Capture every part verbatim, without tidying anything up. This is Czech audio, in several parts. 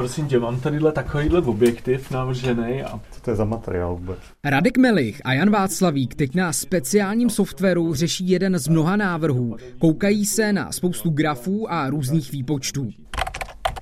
Prosím tě, mám tadyhle takovýhle objektiv navržený a... Co to je za materiál vůbec? Radek Melich a Jan Václavík teď na speciálním softwaru řeší jeden z mnoha návrhů. Koukají se na spoustu grafů a různých výpočtů.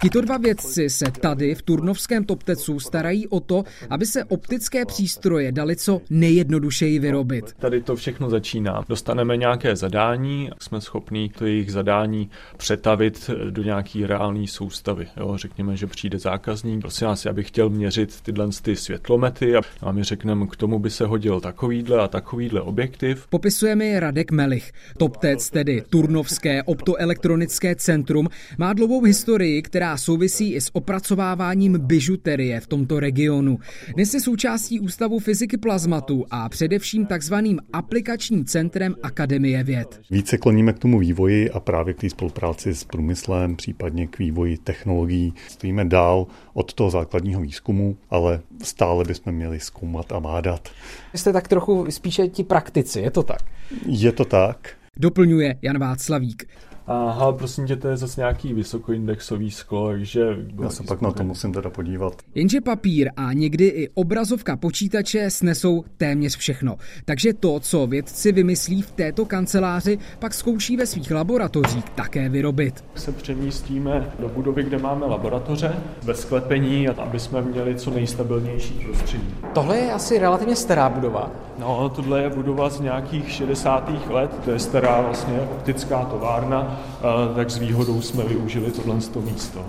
Tito dva vědci se tady v turnovském Toptecu starají o to, aby se optické přístroje daly co nejjednodušeji vyrobit. Tady to všechno začíná. Dostaneme nějaké zadání, jsme schopni to jejich zadání přetavit do nějaké reální soustavy. Jo, řekněme, že přijde zákazník, prosím vás, já bych chtěl měřit tyhle ty světlomety a my řekneme, k tomu by se hodil takovýhle a takovýhle objektiv. Popisuje mi Radek Melich. Toptec, tedy turnovské optoelektronické centrum, má dlouhou historii, která souvisí i s opracováváním bižuterie v tomto regionu. Dnes je součástí Ústavu fyziky plazmatu a především takzvaným aplikačním centrem Akademie věd. Více kloníme k tomu vývoji a právě k té spolupráci s průmyslem, případně k vývoji technologií. Stojíme dál od toho základního výzkumu, ale stále bychom měli zkoumat a bádat. Jste tak trochu spíše ti praktici, je to tak? Je to tak. Doplňuje Jan Václavík. Aha, prosím tě, to je zase nějaký vysokoindexový sklo, takže... Já se pak na to musím teda podívat. Jenže papír a někdy i obrazovka počítače snesou téměř všechno. Takže to, co vědci vymyslí v této kanceláři, pak zkouší ve svých laboratořích také vyrobit. Se přemístíme do budovy, kde máme laboratoře, ve sklepení, aby jsme měli co nejstabilnější prostředí. Tohle je asi relativně stará budova. No, tohle je budova z nějakých šedesátých let, to je stará vlastně optická továrna. A tak s výhodou jsme využili tohle z toho místo.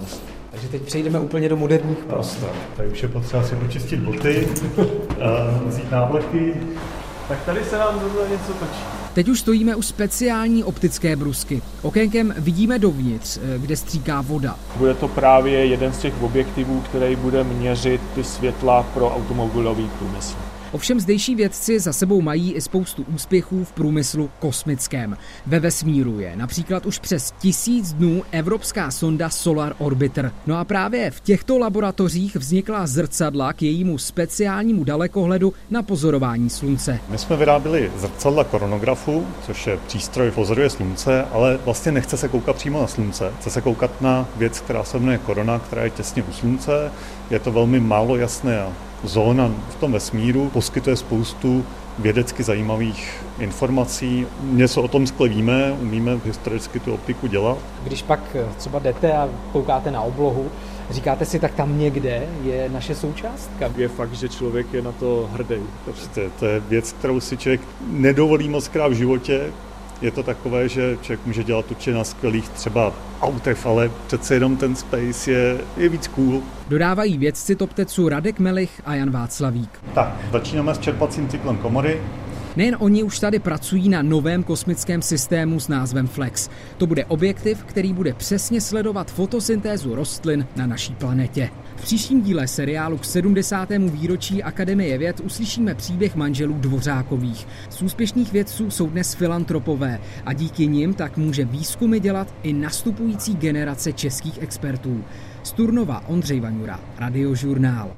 Takže teď přejdeme úplně do moderních prostor. Tady už je potřeba si počistit boty, vzít návleky. Tak tady se nám zrovna něco točí. Teď už stojíme u speciální optické brusky. Okénkem vidíme dovnitř, kde stříká voda. Bude to právě jeden z těch objektivů, který bude měřit ty světla pro automobilový průmysl. Ovšem zdejší vědci za sebou mají i spoustu úspěchů v průmyslu kosmickém. Ve vesmíru je například už přes tisíc dnů evropská sonda Solar Orbiter. No a právě v těchto laboratořích vznikla zrcadla k jejímu speciálnímu dalekohledu na pozorování slunce. My jsme vyráběli zrcadla koronografu, což je přístroj, pozoruje slunce, ale vlastně nechce se koukat přímo na slunce. Chce se koukat na věc, která se jmenuje korona, která je těsně u slunce. Je to velmi málo jasné. Zóna v tom vesmíru poskytuje spoustu vědecky zajímavých informací. Něco o tom skle víme, umíme historicky tu optiku dělat. Když pak třeba jdete a koukáte na oblohu, říkáte si, tak tam někde je naše součástka. Je fakt, že člověk je na to hrdý. Prostě to je věc, kterou si člověk nedovolí mockrát v životě. Je to takové, že člověk může dělat určitě na skvělých třeba autech, ale přece jenom ten space je, je víc cool. Dodávají vědci Toptecu Radek Melich a Jan Václavík. Tak, začínáme s čerpacím cyklem komory. Nejen oni už tady pracují na novém kosmickém systému s názvem Flex. To bude objektiv, který bude přesně sledovat fotosyntézu rostlin na naší planetě. V příštím díle seriálu k sedmdesátému výročí Akademie věd uslyšíme příběh manželů Dvořákových. Z úspěšných vědců jsou dnes filantropové a díky nim tak může výzkumy dělat i nastupující generace českých expertů. Z Turnova Ondřej Vanjura, Radiožurnál.